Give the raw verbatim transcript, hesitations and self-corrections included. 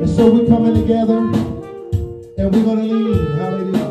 And so we're coming together and we're going to lean. Hallelujah.